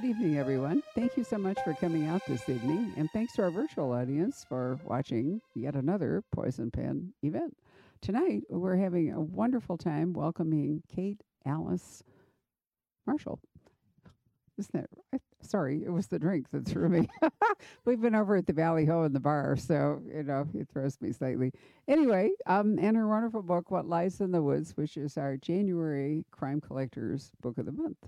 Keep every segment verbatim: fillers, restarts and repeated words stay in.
Good evening, everyone. Thank you so much for coming out this evening, and thanks to our virtual audience for watching yet another Poison Pen event. Tonight, we're having a wonderful time welcoming Kate Alice Marshall. Isn't that right? Sorry, it was the drink that threw me. We've been over at the Valley Ho in the bar, so, you know, it throws me slightly. Anyway, um, and her wonderful book, What Lies in the Woods, which is our January Crime Collectors Book of the Month.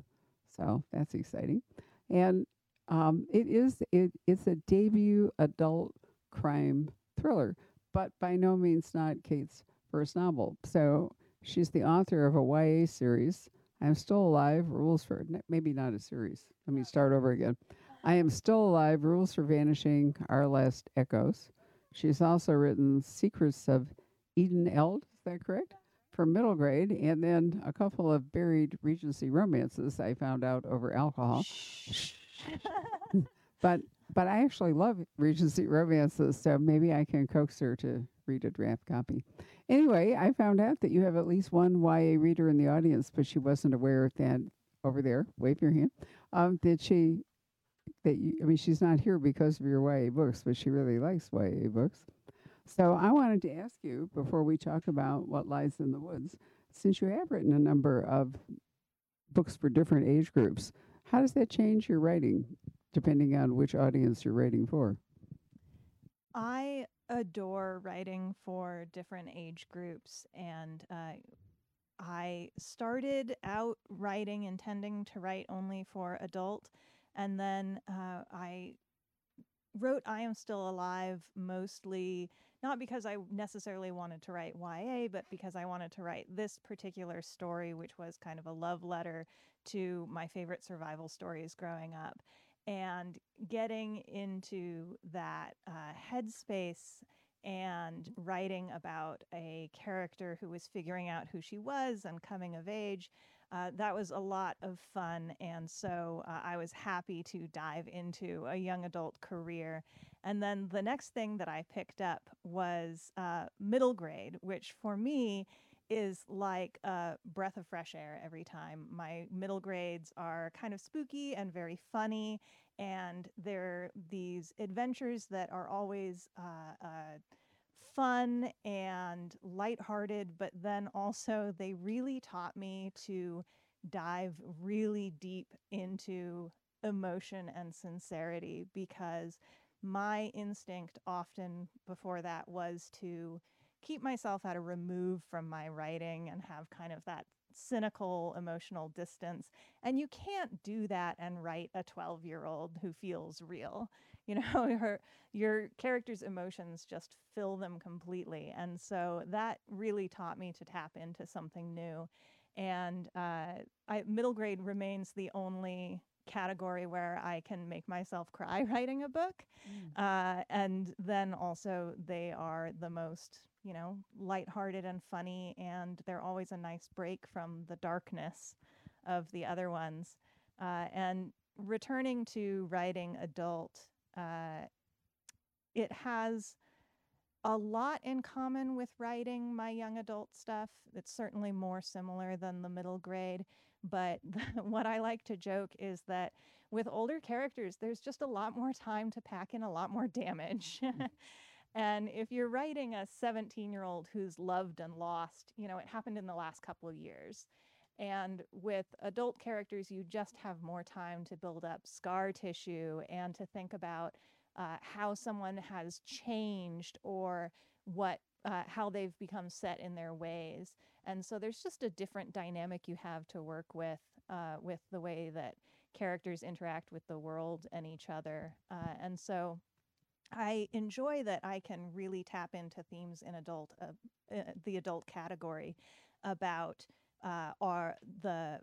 So that's exciting. And um, it is it, it's a debut adult crime thriller, but by no means not Kate's first novel. So she's the author of a Y A series, I Am Still Alive, Rules for... Maybe not a series. Let me start over again. I Am Still Alive, Rules for Vanishing, Our Last Echoes. She's also written Secrets of Eden Eld, is that correct? For middle grade, and then a couple of buried Regency romances I found out over alcohol. but but I actually love Regency romances, so maybe I can coax her to read a draft copy. Anyway, I found out that you have at least one Y A reader in the audience, but she wasn't aware that over there, wave your hand, um, that she, that you, I mean, she's not here because of your Y A books, but she really likes Y A books. So I wanted to ask you, before we talk about What Lies in the Woods, since you have written a number of books for different age groups, how does that change your writing, depending on which audience you're writing for? I adore writing for different age groups, and uh, I started out writing, intending to write only for adult, and then uh, I... wrote I Am Still Alive mostly, not because I necessarily wanted to write Y A, but because I wanted to write this particular story, which was kind of a love letter to my favorite survival stories growing up. And getting into that uh, headspace and writing about a character who was figuring out who she was and coming of age, uh, that was a lot of fun. And so uh, I was happy to dive into a young adult career. And then the next thing that I picked up was uh, middle grade, which for me is like a breath of fresh air every time. My middle grades are kind of spooky and very funny, and they're these adventures that are always uh, uh, fun and lighthearted, but then also they really taught me to dive really deep into emotion and sincerity, because my instinct often before that was to keep myself at a remove from my writing and have kind of that cynical emotional distance. And you can't do that and write a twelve-year-old who feels real. You know, her, your character's emotions just fill them completely. And so that really taught me to tap into something new. And uh, I, middle grade remains the only category where I can make myself cry writing a book. Mm. Uh, and then also they are the most, you know, lighthearted and funny, and they're always a nice break from the darkness of the other ones. Uh, and returning to writing adult, uh, it has a lot in common with writing my young adult stuff. It's certainly more similar than the middle grade, but what I like to joke is that with older characters, there's just a lot more time to pack in a lot more damage. And if you're writing a seventeen-year-old who's loved and lost, you know, it happened in the last couple of years. And with adult characters, you just have more time to build up scar tissue and to think about uh, how someone has changed or what uh, how they've become set in their ways. And so there's just a different dynamic you have to work with, uh, with the way that characters interact with the world and each other. Uh, and so I enjoy that I can really tap into themes in adult, uh, uh, the adult category, about uh, our the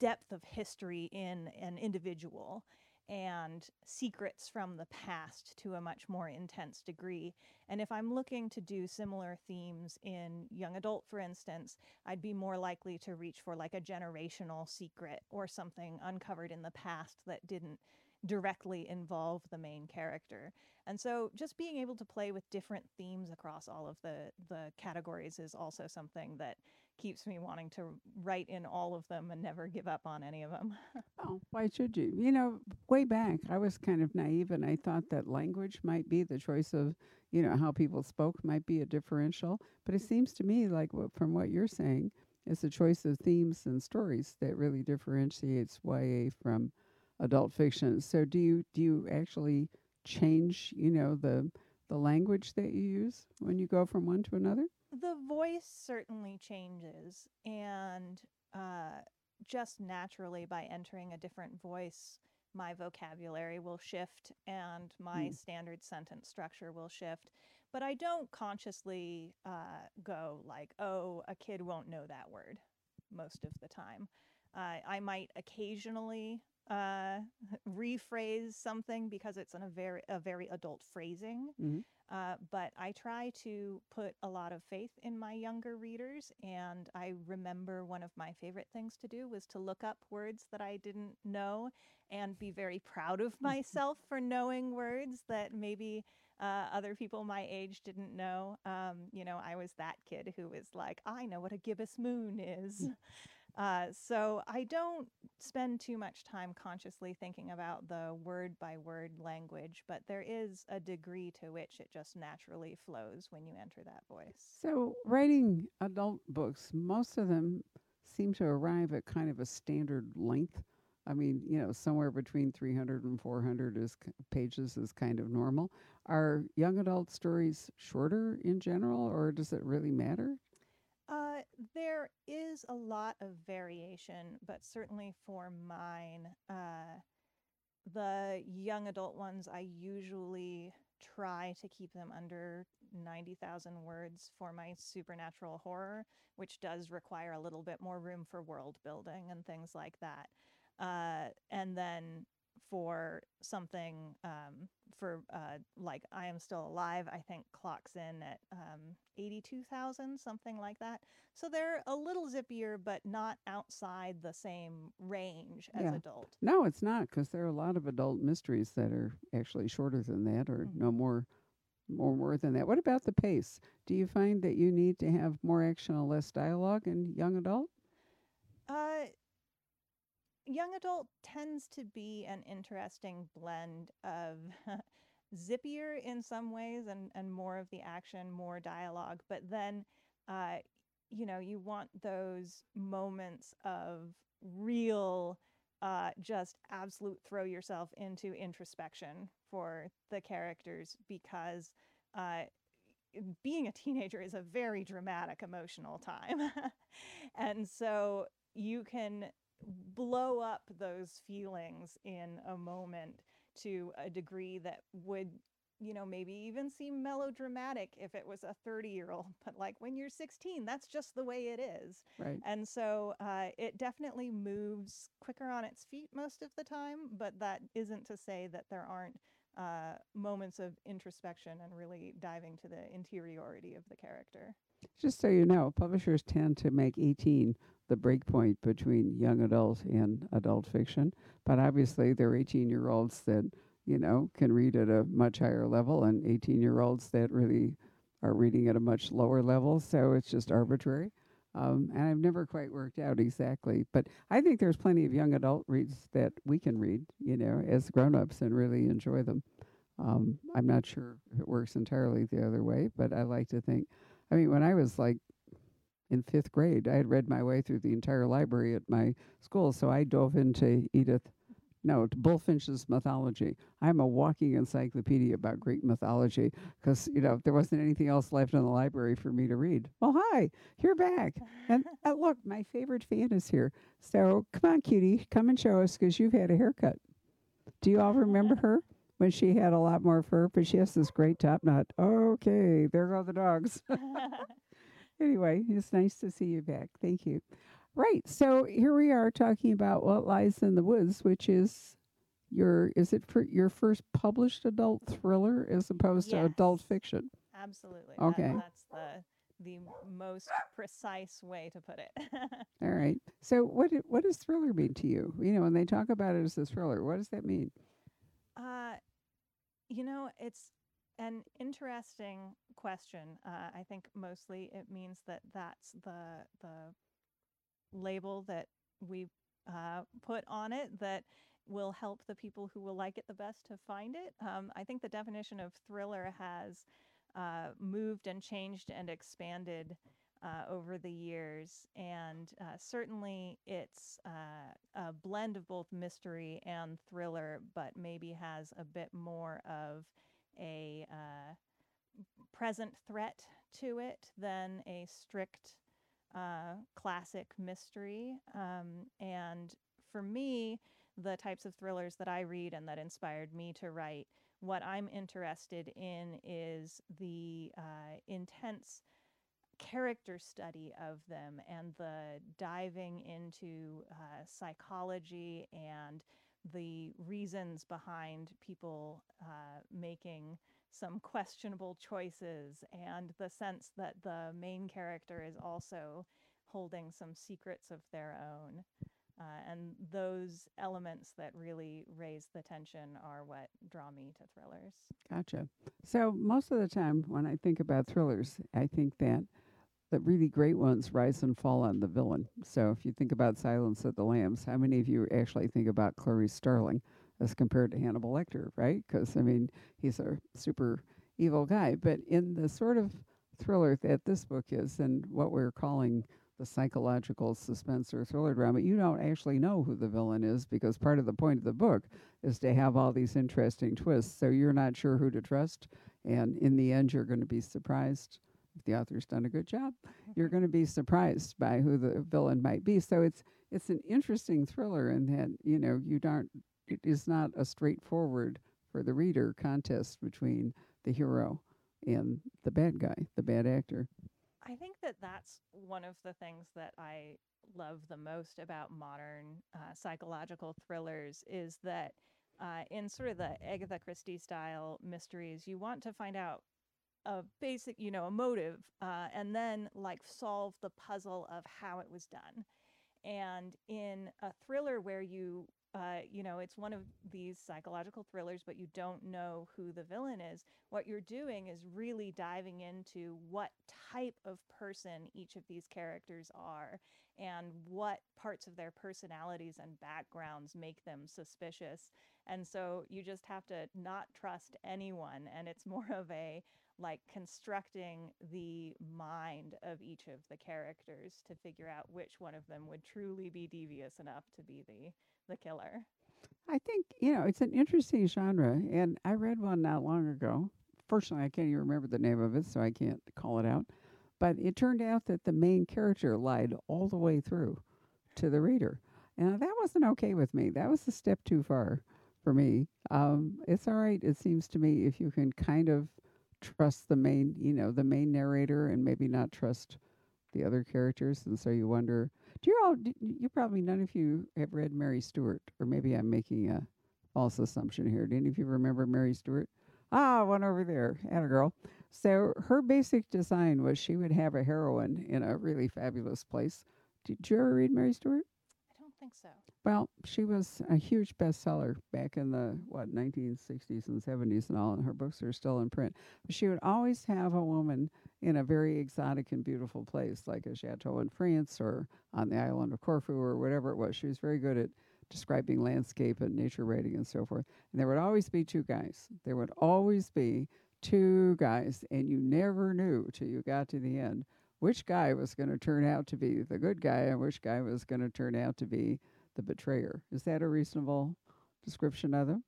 depth of history in an individual and secrets from the past to a much more intense degree. And if I'm looking to do similar themes in young adult, for instance, I'd be more likely to reach for like a generational secret or something uncovered in the past that didn't directly involve the main character. And so just being able to play with different themes across all of the, the categories is also something that keeps me wanting to write in all of them and never give up on any of them. Oh, why should you? You know, way back, I was kind of naive, and I thought that language might be the choice of, you know, how people spoke might be a differential. But it seems to me like what, from what you're saying, it's the choice of themes and stories that really differentiates Y A from adult fiction. So do you do you actually change, you know, the the language that you use when you go from one to another? The voice certainly changes, and uh, just naturally by entering a different voice, my vocabulary will shift and my mm. standard sentence structure will shift. But I don't consciously uh, go like, oh, a kid won't know that word most of the time. Uh, I might occasionally uh, rephrase something because it's in a very, a very adult phrasing. Mm-hmm. Uh, but I try to put a lot of faith in my younger readers, and I remember one of my favorite things to do was to look up words that I didn't know and be very proud of myself for knowing words that maybe uh, other people my age didn't know. Um, you know, I was that kid who was like, I know what a gibbous moon is. Uh, so I don't spend too much time consciously thinking about the word by word language, but there is a degree to which it just naturally flows when you enter that voice. So writing adult books, most of them seem to arrive at kind of a standard length. I mean, you know, somewhere between three hundred and four hundred is, pages is kind of normal. Are young adult stories shorter in general, or does it really matter? Uh, there is a lot of variation, but certainly for mine, uh, the young adult ones, I usually try to keep them under ninety thousand words for my supernatural horror, which does require a little bit more room for world building and things like that. Uh, and then for something, um, for uh, like I Am Still Alive, I think clocks in at um, eighty-two thousand, something like that. So they're a little zippier, but not outside the same range as yeah. adult. No, it's not, because there are a lot of adult mysteries that are actually shorter than that, or mm-hmm. no more, more, more than that. What about the pace? Do you find that you need to have more action or less dialogue in young adult? Uh. Young adult tends to be an interesting blend of zippier in some ways and, and more of the action, more dialogue. But then, uh, you know, you want those moments of real, uh, just absolute throw yourself into introspection for the characters, because uh, being a teenager is a very dramatic, emotional time. And so you can blow up those feelings in a moment to a degree that would, you know, maybe even seem melodramatic if it was a thirty year old, but like when you're sixteen, that's just the way it is. Right. And so uh, it definitely moves quicker on its feet most of the time, but that isn't to say that there aren't uh, moments of introspection and really diving to the interiority of the character. Just so you know, publishers tend to make eighteen the breakpoint between young adult and adult fiction. But obviously there are eighteen-year-olds that, you know, can read at a much higher level, and eighteen-year-olds that really are reading at a much lower level. So it's just arbitrary. Um, and I've never quite worked out exactly. But I think there's plenty of young adult reads that we can read, you know, as grown-ups and really enjoy them. Um, I'm not sure if it works entirely the other way, but I like to think, I mean, when I was like in fifth grade, I had read my way through the entire library at my school. So I dove into Edith, no, to Bullfinch's mythology. I'm a walking encyclopedia about Greek mythology, because, you know, there wasn't anything else left in the library for me to read. Well, hi, you're back. And uh, look, my favorite fan is here. So come on, cutie, come and show us, because you've had a haircut. Do you all remember her? When she had a lot more fur, but she has this great top knot. Okay, there go the dogs. Anyway, it's nice to see you back. Thank you. Right, so here we are talking about What Lies in the Woods, which is your, is it for your first published adult thriller as opposed yes. to adult fiction? Absolutely. Okay. That, that's the the most precise way to put it. All right. So what what does thriller mean to you? You know, when they talk about it as a thriller, what does that mean? Uh, you know, it's an interesting question. Uh, I think mostly it means that that's the the label that we uh, put on it that will help the people who will like it the best to find it. Um, I think the definition of thriller has uh, moved and changed and expanded Uh, over the years, and uh, certainly it's uh, a blend of both mystery and thriller, but maybe has a bit more of a uh, present threat to it than a strict uh, classic mystery. Um, and for me, the types of thrillers that I read and that inspired me to write, what I'm interested in is the uh, intense character study of them and the diving into uh, psychology and the reasons behind people uh, making some questionable choices, and the sense that the main character is also holding some secrets of their own. Uh, and those elements that really raise the tension are what draw me to thrillers. Gotcha. So most of the time when I think about thrillers, I think that the really great ones rise and fall on the villain. So if you think about Silence of the Lambs, how many of you actually think about Clarice Starling as compared to Hannibal Lecter, right? Because, I mean, he's a super evil guy. But in the sort of thriller that this book is, and what we're calling the psychological suspense or thriller drama, you don't actually know who the villain is, because part of the point of the book is to have all these interesting twists. So you're not sure who to trust. And in the end, you're going to be surprised. If the author's done a good job, you're going to be surprised by who the villain might be. So it's it's an interesting thriller in that, you know, you don't, it is not a straightforward for the reader contest between the hero and the bad guy, the bad actor. I think that that's one of the things that I love the most about modern uh, psychological thrillers is that uh, in sort of the Agatha Christie style mysteries, you want to find out a basic, you know, a motive, uh, and then like solve the puzzle of how it was done. And in a thriller where you, uh, you know, it's one of these psychological thrillers, but you don't know who the villain is, what you're doing is really diving into what type of person each of these characters are and what parts of their personalities and backgrounds make them suspicious. And so you just have to not trust anyone. And it's more of a like constructing the mind of each of the characters to figure out which one of them would truly be devious enough to be the, the killer. I think, you know, it's an interesting genre. And I read one not long ago. Fortunately, I can't even remember the name of it, so I can't call it out. But it turned out that the main character lied all the way through to the reader. And that wasn't okay with me. That was a step too far for me. Um, it's all right, it seems to me, if you can kind of trust the main, you know, the main narrator and maybe not trust the other characters. And so you wonder, do you all, do you probably, none of you have read Mary Stewart, or maybe I'm making a false assumption here. Do any of you remember Mary Stewart? Ah, one over there, and a girl. So her basic design was she would have a heroine in a really fabulous place. Did you ever read Mary Stewart? I don't think so. Well, she was a huge bestseller back in the, what, nineteen sixties and seventies and all, and her books are still in print. She would always have a woman in a very exotic and beautiful place, like a chateau in France or on the island of Corfu or whatever it was. She was very good at describing landscape and nature writing and so forth. And there would always be two guys. There would always be two guys, and you never knew till you got to the end which guy was going to turn out to be the good guy and which guy was going to turn out to be the betrayer. Is that a reasonable description of them?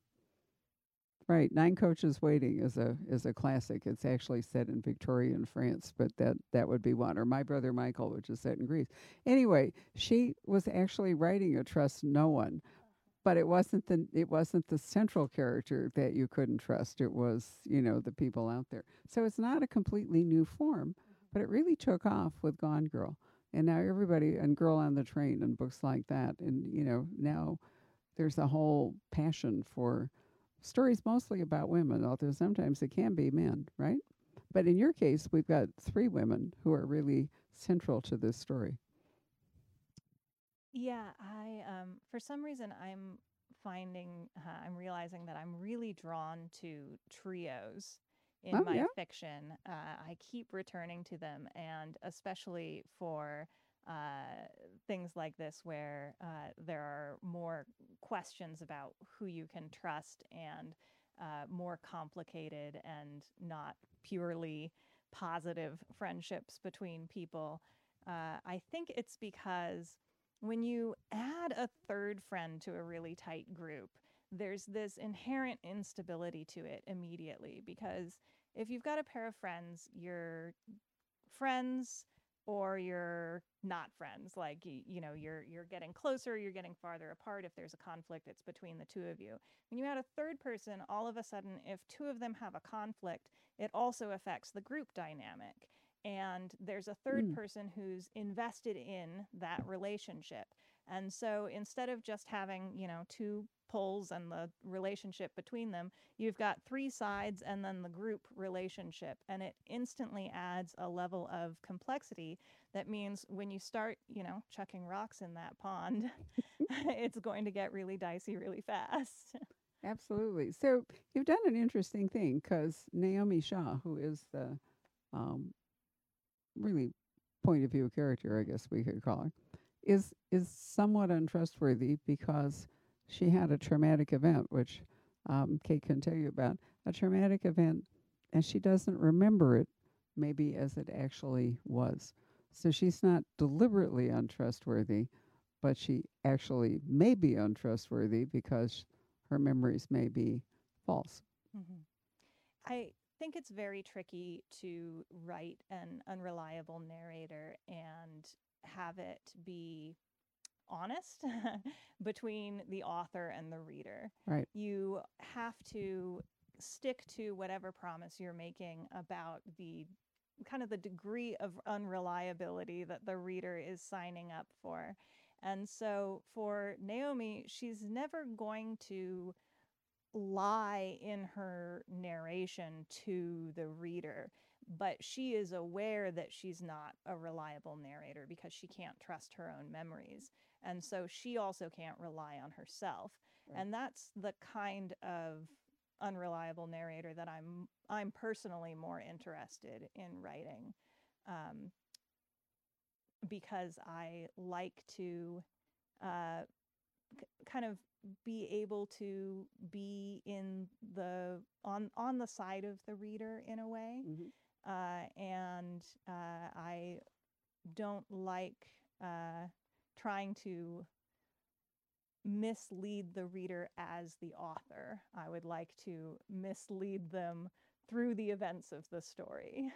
Right. Nine Coaches Waiting is a is a classic. It's actually set in Victorian France, but that, that would be one. Or My Brother Michael, which is set in Greece. Anyway, she was actually writing a trust no one, but it wasn't the it wasn't the central character that you couldn't trust. It was, you know, the people out there. So it's not a completely new form, but it really took off with Gone Girl. And now everybody, and Girl on the Train and books like that. And, you know, now there's a whole passion for stories mostly about women, although sometimes it can be men, right? But in your case, we've got three women who are really central to this story. Yeah, I um, for some reason, I'm finding, uh, I'm realizing that I'm really drawn to trios in oh, my yeah. fiction. Uh, I keep returning to them, and especially for uh, things like this where uh, there are more questions about who you can trust and uh, more complicated and not purely positive friendships between people. Uh, I think it's because when you add a third friend to a really tight group, there's this inherent instability to it immediately, because if you've got a pair of friends, you're friends or you're not friends. Like, you, you know, you're you're getting closer, you're getting farther apart. If there's a conflict, it's between the two of you. When you add a third person, all of a sudden, if two of them have a conflict, it also affects the group dynamic. And there's a third mm. person who's invested in that relationship. And so instead of just having, you know, two poles and the relationship between them, you've got three sides and then the group relationship. And it instantly adds a level of complexity that means when you start, you know, chucking rocks in that pond, it's going to get really dicey really fast. Absolutely. So you've done an interesting thing, because Naomi Shaw, who is the... Um, really point of view character, I guess we could call her, is is somewhat untrustworthy because she had a traumatic event, which um, Kate can tell you about, a traumatic event, and she doesn't remember it maybe as it actually was. So she's not deliberately untrustworthy, but she actually may be untrustworthy because her memories may be false. Mm-hmm. I... I think it's very tricky to write an unreliable narrator and have it be honest between the author and the reader. Right. You have to stick to whatever promise you're making about the kind of the degree of unreliability that the reader is signing up for. And so for Naomi, she's never going to lie in her narration to the reader, but she is aware that she's not a reliable narrator because she can't trust her own memories. And so she also can't rely on herself. Right. And that's the kind of unreliable narrator that I'm I'm personally more interested in writing, um, because I like to uh, c- kind of be able to be in the on on the side of the reader in a way. Mm-hmm. uh, and uh, I don't like uh, trying to mislead the reader as the author. I would like to mislead them through the events of the story.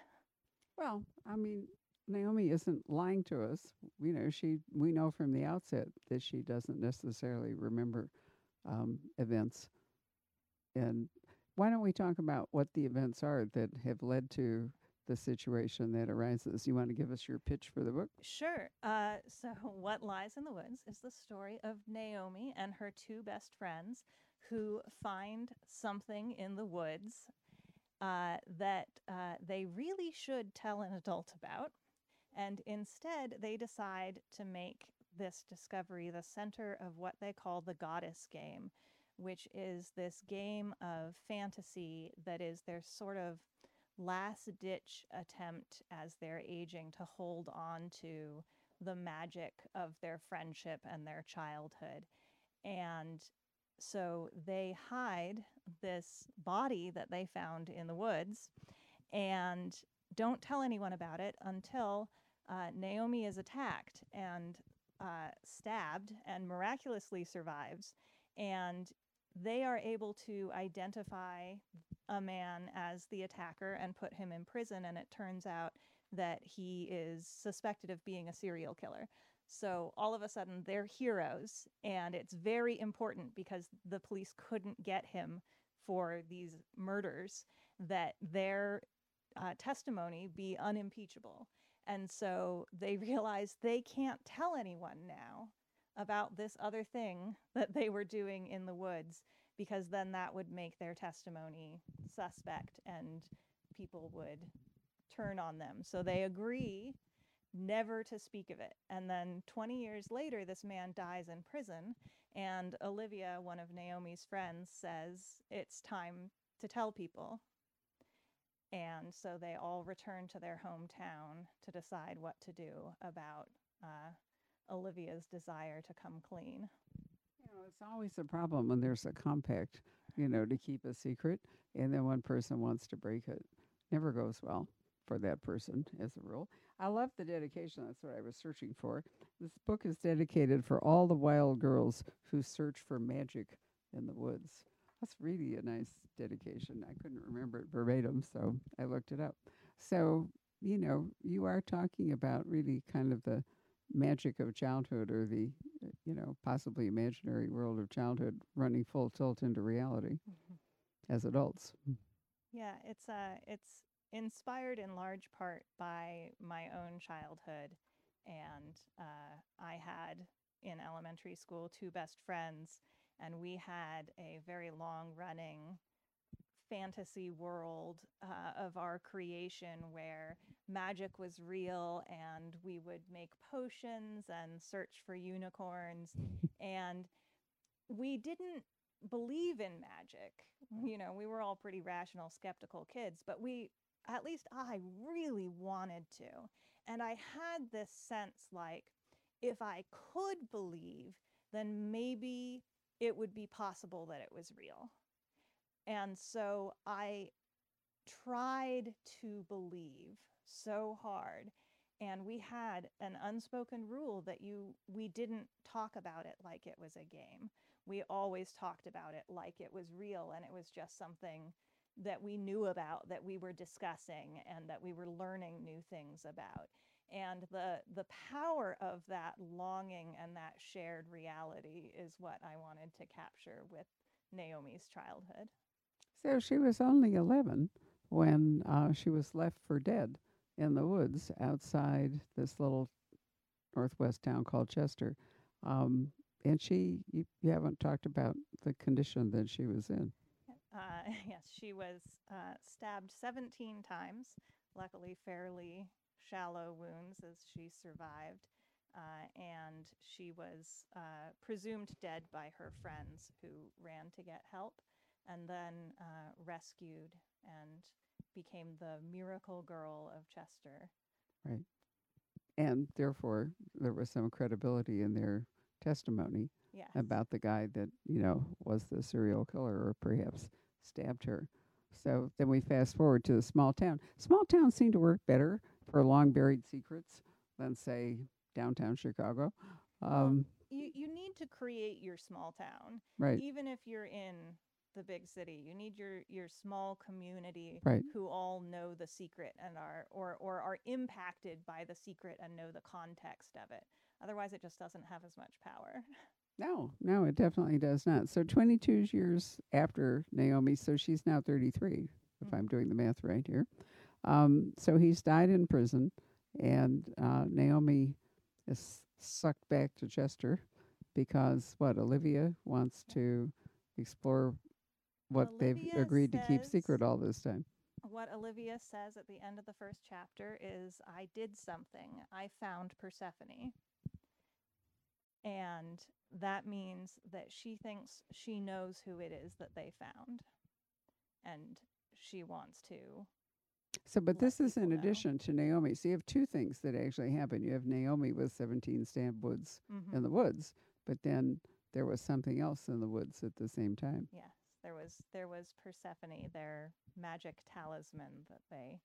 Well, I mean, Naomi isn't lying to us. You know, she we know from the outset that she doesn't necessarily remember um, events. And why don't we talk about what the events are that have led to the situation that arises? You want to give us your pitch for the book? Sure. Uh, so What Lies in the Woods is the story of Naomi and her two best friends who find something in the woods uh, that uh, they really should tell an adult about. And instead, they decide to make this discovery the center of what they call the Goddess Game, which is this game of fantasy that is their sort of last-ditch attempt as they're aging to hold on to the magic of their friendship and their childhood. And so they hide this body that they found in the woods and don't tell anyone about it until... Uh, Naomi is attacked and uh, stabbed and miraculously survives, and they are able to identify a man as the attacker and put him in prison, and it turns out that he is suspected of being a serial killer. So all of a sudden they're heroes, and it's very important because the police couldn't get him for these murders that their uh, testimony be unimpeachable. And so they realize they can't tell anyone now about this other thing that they were doing in the woods, because then that would make their testimony suspect and people would turn on them. So they agree never to speak of it. And then twenty years later, this man dies in prison, and Olivia, one of Naomi's friends, says it's time to tell people. And so they all return to their hometown to decide what to do about uh, Olivia's desire to come clean. You know, it's always a problem when there's a compact, you know, to keep a secret, and then one person wants to break it. Never goes well for that person, as a rule. I love the dedication. That's what I was searching for. This book is dedicated for all the wild girls who search for magic in the woods. That's really a nice dedication. I couldn't remember it verbatim, so I looked it up. So, you know, you are talking about really kind of the magic of childhood, or the, you know, possibly imaginary world of childhood running full tilt into reality mm-hmm. as adults. Yeah, it's uh, it's inspired in large part by my own childhood. And uh, I had, in elementary school, two best friends, and we had a very long-running fantasy world uh, of our creation where magic was real, and we would make potions and search for unicorns. And we didn't believe in magic. You know, we were all pretty rational, skeptical kids, but we, at least I really wanted to. And I had this sense like, if I could believe, then maybe it would be possible that it was real. And so I tried to believe so hard. And we had an unspoken rule that you we didn't talk about it like it was a game. We always talked about it like it was real, and it was just something that we knew about, that we were discussing, and that we were learning new things about. And the the power of that longing and that shared reality is what I wanted to capture with Naomi's childhood. So she was only eleven when uh, she was left for dead in the woods outside this little northwest town called Chester. Um, and she, you, you haven't talked about the condition that she was in. Uh, yes, she was uh, stabbed seventeen times, luckily fairly shallow wounds as she survived. Uh, and she was uh, presumed dead by her friends, who ran to get help and then uh, rescued and became the miracle girl of Chester. Right. And therefore, there was some credibility in their testimony yes. about the guy that, you know, was the serial killer or perhaps stabbed her. So then we fast forward to the small town. Small towns seem to work better for long buried secrets than, say, downtown Chicago. Um, you, you need to create your small town. Right. Even if you're in the big city, you need your, your small community right. who all know the secret and are or, or are impacted by the secret and know the context of it. Otherwise, it just doesn't have as much power. No, no, it definitely does not. So twenty-two years after Naomi, so she's now thirty-three, if mm-hmm. I'm doing the math right here. Um, so he's died in prison, and uh, Naomi is sucked back to Chester because, what, Olivia wants to explore what Olivia they've agreed says, to keep secret all this time. What Olivia says at the end of the first chapter is, I did something. I found Persephone. And that means that she thinks she knows who it is that they found, and she wants to. So, but this is in know. addition to Naomi. So you have two things that actually happen. You have Naomi with seventeen stabbed wounds mm-hmm. in the woods, but then there was something else in the woods at the same time. Yes, there was there was Persephone, their magic talisman that they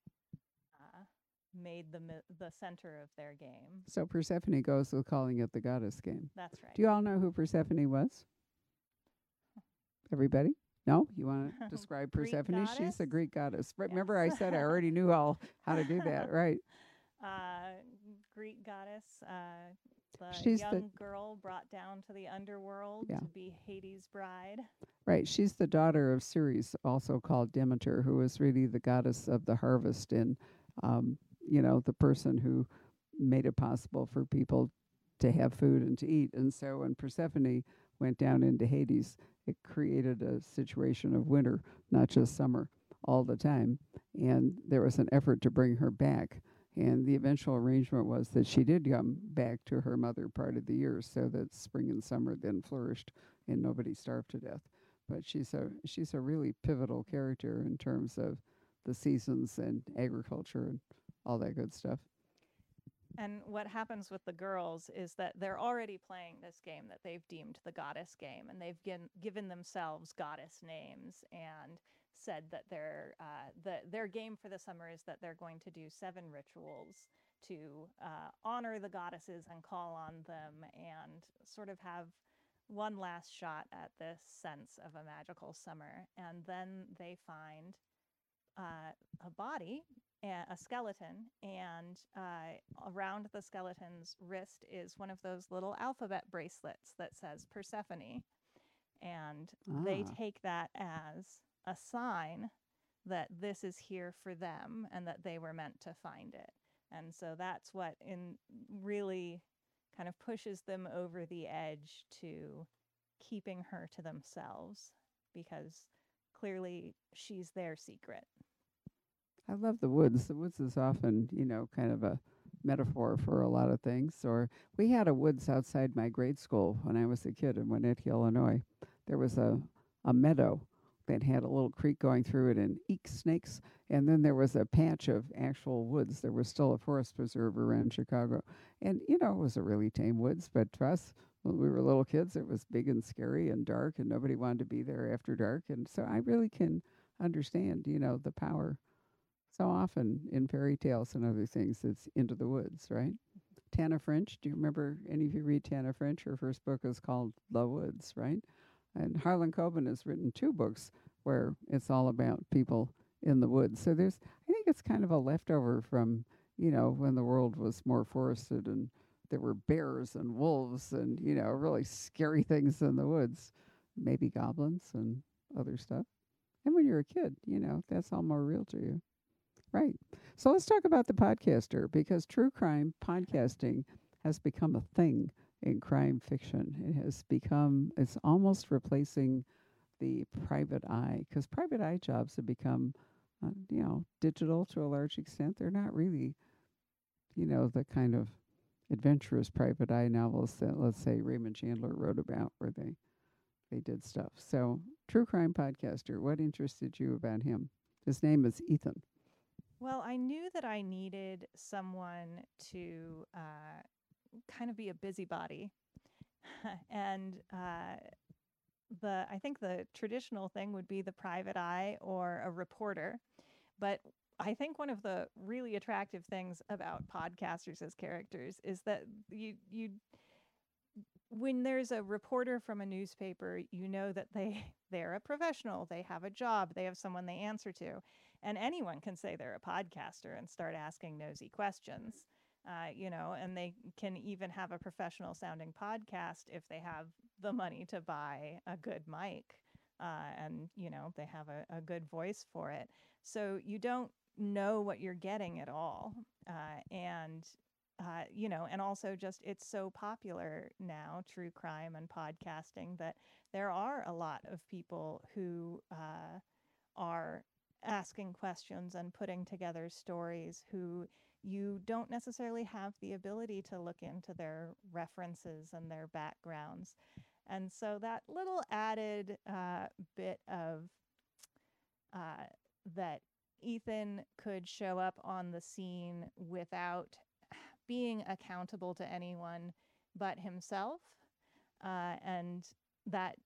uh, made the the center of their game. So Persephone goes with calling it the goddess game. That's right. Do you all know who Persephone was? Everybody? No, you want to describe Persephone? She's a Greek goddess. Yes. Remember, I said I already knew all how to do that, right? Uh, Greek goddess, uh, the she's young the, girl brought down to the underworld yeah. to be Hades' bride. Right. She's the daughter of Ceres, also called Demeter, who is really the goddess of the harvest and, um, you know, the person who made it possible for people to have food and to eat. And so when Persephone went down into Hades, it created a situation of winter, not just summer, all the time. And there was an effort to bring her back. And the eventual arrangement was that she did come back to her mother part of the year, so that spring and summer then flourished and nobody starved to death. But she's a she's a really pivotal character in terms of the seasons and agriculture and all that good stuff. And what happens with the girls is that they're already playing this game that they've deemed the goddess game, and they've gin- given themselves goddess names and said that their uh, the, their game for the summer is that they're going to do seven rituals to uh, honor the goddesses and call on them and sort of have one last shot at this sense of a magical summer. And then they find uh, a body, a skeleton, and uh, around the skeleton's wrist is one of those little alphabet bracelets that says Persephone. And ah. they take that as a sign that this is here for them and that they were meant to find it. And so that's what in really kind of pushes them over the edge to keeping her to themselves, because clearly she's their secret. I love The Woods. The Woods is often, you know, kind of a metaphor for a lot of things. Or we had a woods outside my grade school when I was a kid in Winnetka, Illinois. There was a, a meadow that had a little creek going through it and eek snakes. And then there was a patch of actual woods. There was still a forest preserve around Chicago. And, you know, it was a really tame woods. But to us, when we were little kids, it was big and scary and dark, and nobody wanted to be there after dark. And so I really can understand, you know, the power. So often in fairy tales and other things, it's into the woods, right? Tana French, do you remember, any of you read Tana French? Her first book is called The Woods, right? And Harlan Coben has written two books where it's all about people in the woods. So there's, I think it's kind of a leftover from, you know, when the world was more forested and there were bears and wolves and, you know, really scary things in the woods, maybe goblins and other stuff. And when you're a kid, you know, that's all more real to you. Right. So let's talk about The Podcaster, because true crime podcasting has become a thing in crime fiction. It has become, it's almost replacing the private eye, because private eye jobs have become, uh, you know, digital to a large extent. They're not really, you know, the kind of adventurous private eye novels that, let's say, Raymond Chandler wrote about, where they, they did stuff. So true crime podcaster, what interested you about him? His name is Ethan. Well, I knew that I needed someone to uh, kind of be a busybody, and uh, the I think the traditional thing would be the private eye or a reporter, but I think one of the really attractive things about podcasters as characters is that you you when there's a reporter from a newspaper, you know that they they're a professional, they have a job, they have someone they answer to. And anyone can say they're a podcaster and start asking nosy questions, uh, you know, and they can even have a professional sounding podcast if they have the money to buy a good mic uh, and, you know, they have a, a good voice for it. So you don't know what you're getting at all. Uh, and, uh, you know, and also just it's so popular now, true crime and podcasting, that there are a lot of people who uh, are asking questions and putting together stories who you don't necessarily have the ability to look into their references and their backgrounds. And so that little added uh, bit of uh, that Ethan could show up on the scene without being accountable to anyone but himself. Uh, and that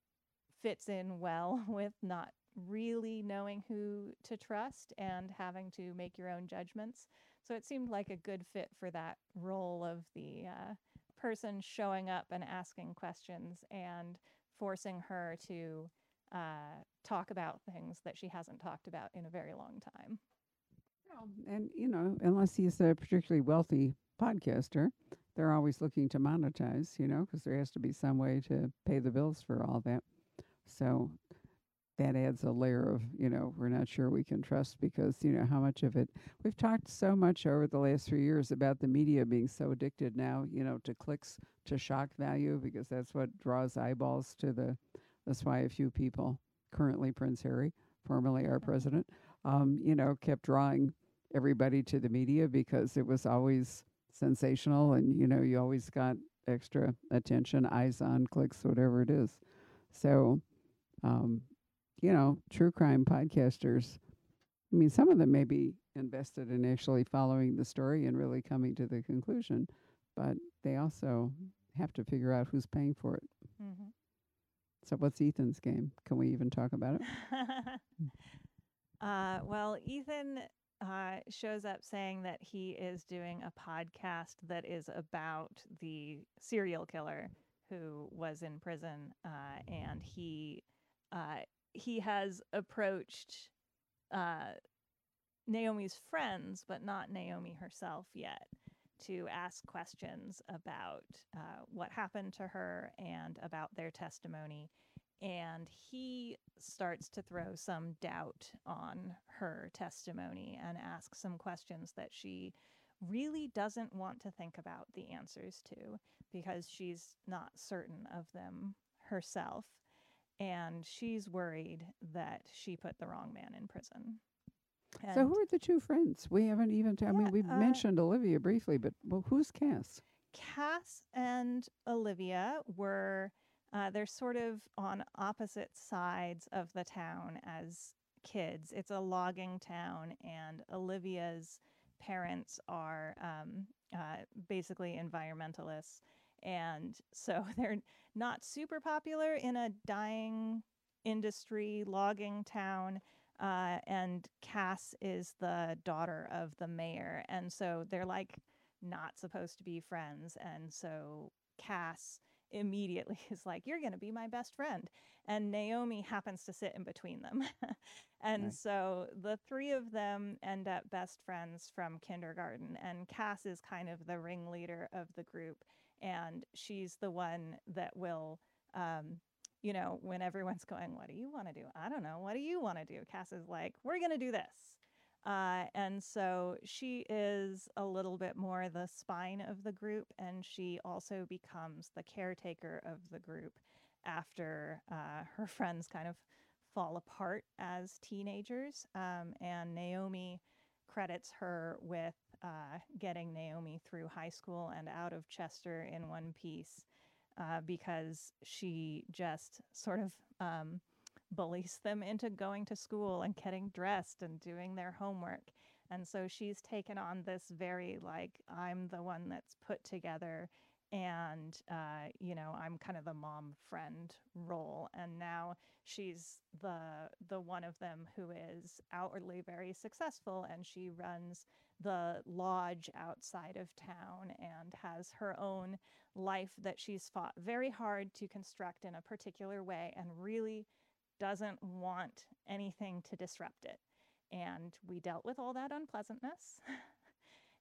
fits in well with not really knowing who to trust and having to make your own judgments. So it seemed like a good fit for that role of the uh, person showing up and asking questions and forcing her to uh, talk about things that she hasn't talked about in a very long time. Well, and, you know, unless he's a particularly wealthy podcaster, they're always looking to monetize, you know, because there has to be some way to pay the bills for all that. So that adds a layer of, you know, we're not sure we can trust because, you know, how much of it. We've talked so much over the last three years about the media being so addicted now, you know, to clicks, to shock value, because that's what draws eyeballs to the, that's why a few people, currently Prince Harry, formerly our president, um, you know, kept drawing everybody to the media because it was always sensational, and you know, you always got extra attention, eyes on, clicks, whatever it is. So, um, you know, true crime podcasters, I mean, some of them may be invested in actually following the story and really coming to the conclusion, but they also have to figure out who's paying for it. Mm-hmm. So what's Ethan's game? Can we even talk about it? uh, well, Ethan uh, shows up saying that he is doing a podcast that is about the serial killer who was in prison, uh, and he uh, he has approached uh, Naomi's friends, but not Naomi herself yet, to ask questions about uh, what happened to her and about their testimony. And he starts to throw some doubt on her testimony and asks some questions that she really doesn't want to think about the answers to because she's not certain of them herself. And she's worried that she put the wrong man in prison. And so who are the two friends? We haven't even, t- yeah, I mean, we've uh, mentioned Olivia briefly, but well, who's Cass? Cass and Olivia were, uh, they're sort of on opposite sides of the town as kids. It's a logging town, and Olivia's parents are um, uh, basically environmentalists. And so they're not super popular in a dying industry logging town. Uh, and Cass is the daughter of the mayor. And so they're like not supposed to be friends. And so Cass immediately is like, you're going to be my best friend. And Naomi happens to sit in between them. and right. So the three of them end up best friends from kindergarten. And Cass is kind of the ringleader of the group. And she's the one that will... Um, You know, when everyone's going, what do you want to do? I don't know. What do you want to do? Cass is like, we're going to do this. Uh, and so she is a little bit more the spine of the group. And she also becomes the caretaker of the group after uh, her friends kind of fall apart as teenagers. Um, and Naomi credits her with uh, getting Naomi through high school and out of Chester in one piece. Uh, because she just sort of um, bullies them into going to school and getting dressed and doing their homework. And so she's taken on this very, like, I'm the one that's put together and, uh, you know, I'm kind of the mom friend role. And now she's the the one of them who is outwardly very successful, and she runs the lodge outside of town and has her own life that she's fought very hard to construct in a particular way and really doesn't want anything to disrupt it. And we dealt with all that unpleasantness.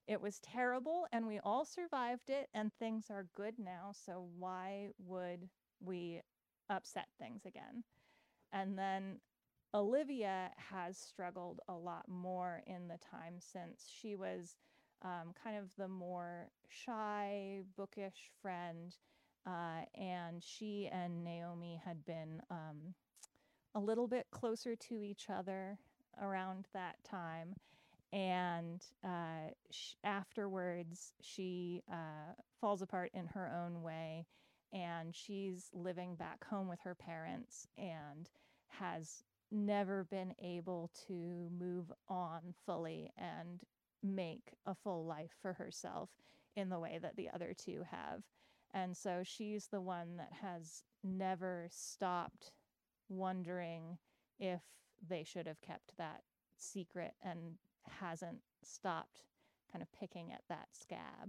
It was terrible, and we all survived it, and things are good now, so why would we upset things again? And then Olivia has struggled a lot more in the time since. She was um, kind of the more shy, bookish friend, uh, and she and Naomi had been um, a little bit closer to each other around that time. And uh, sh- afterwards, she uh, falls apart in her own way, and she's living back home with her parents and has never been able to move on fully and make a full life for herself in the way that the other two have. And so she's the one that has never stopped wondering if they should have kept that secret and hasn't stopped kind of picking at that scab.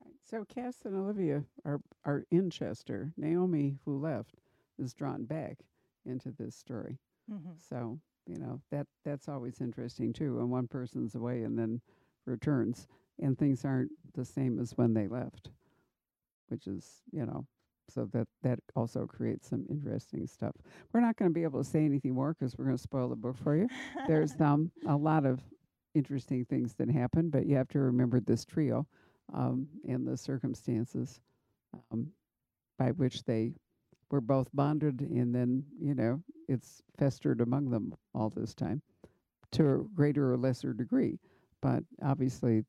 Right. So Cass and Olivia are, are in Chester. Naomi, who left, is drawn back into this story. Mm-hmm. So, you know, that that's always interesting, too, when one person's away and then returns and things aren't the same as when they left, which is, you know, so that that also creates some interesting stuff. We're not going to be able to say anything more because we're going to spoil the book for you. There's um, a lot of interesting things that happen, but you have to remember this trio um, and the circumstances um, by which they were both bonded, and then, you know, it's festered among them all this time to a greater or lesser degree. but obviously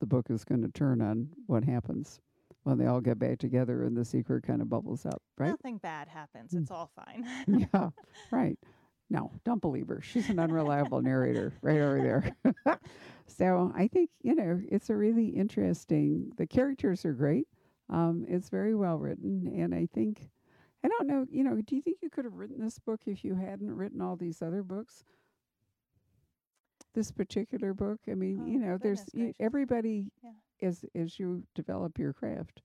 the book is going to turn on what happens when they all get back together and the secret kind of bubbles up, right? Nothing bad happens. It's all fine. Yeah, right. No, don't believe her. She's an unreliable narrator right over there. So I think, you know, it's a really interesting, the characters are great. Um, it's very well written. And I think, I don't know, you know, do you think you could have written this book if you hadn't written all these other books? This particular book, I mean, oh, you know, there's you, everybody yeah. as, as you develop your craft,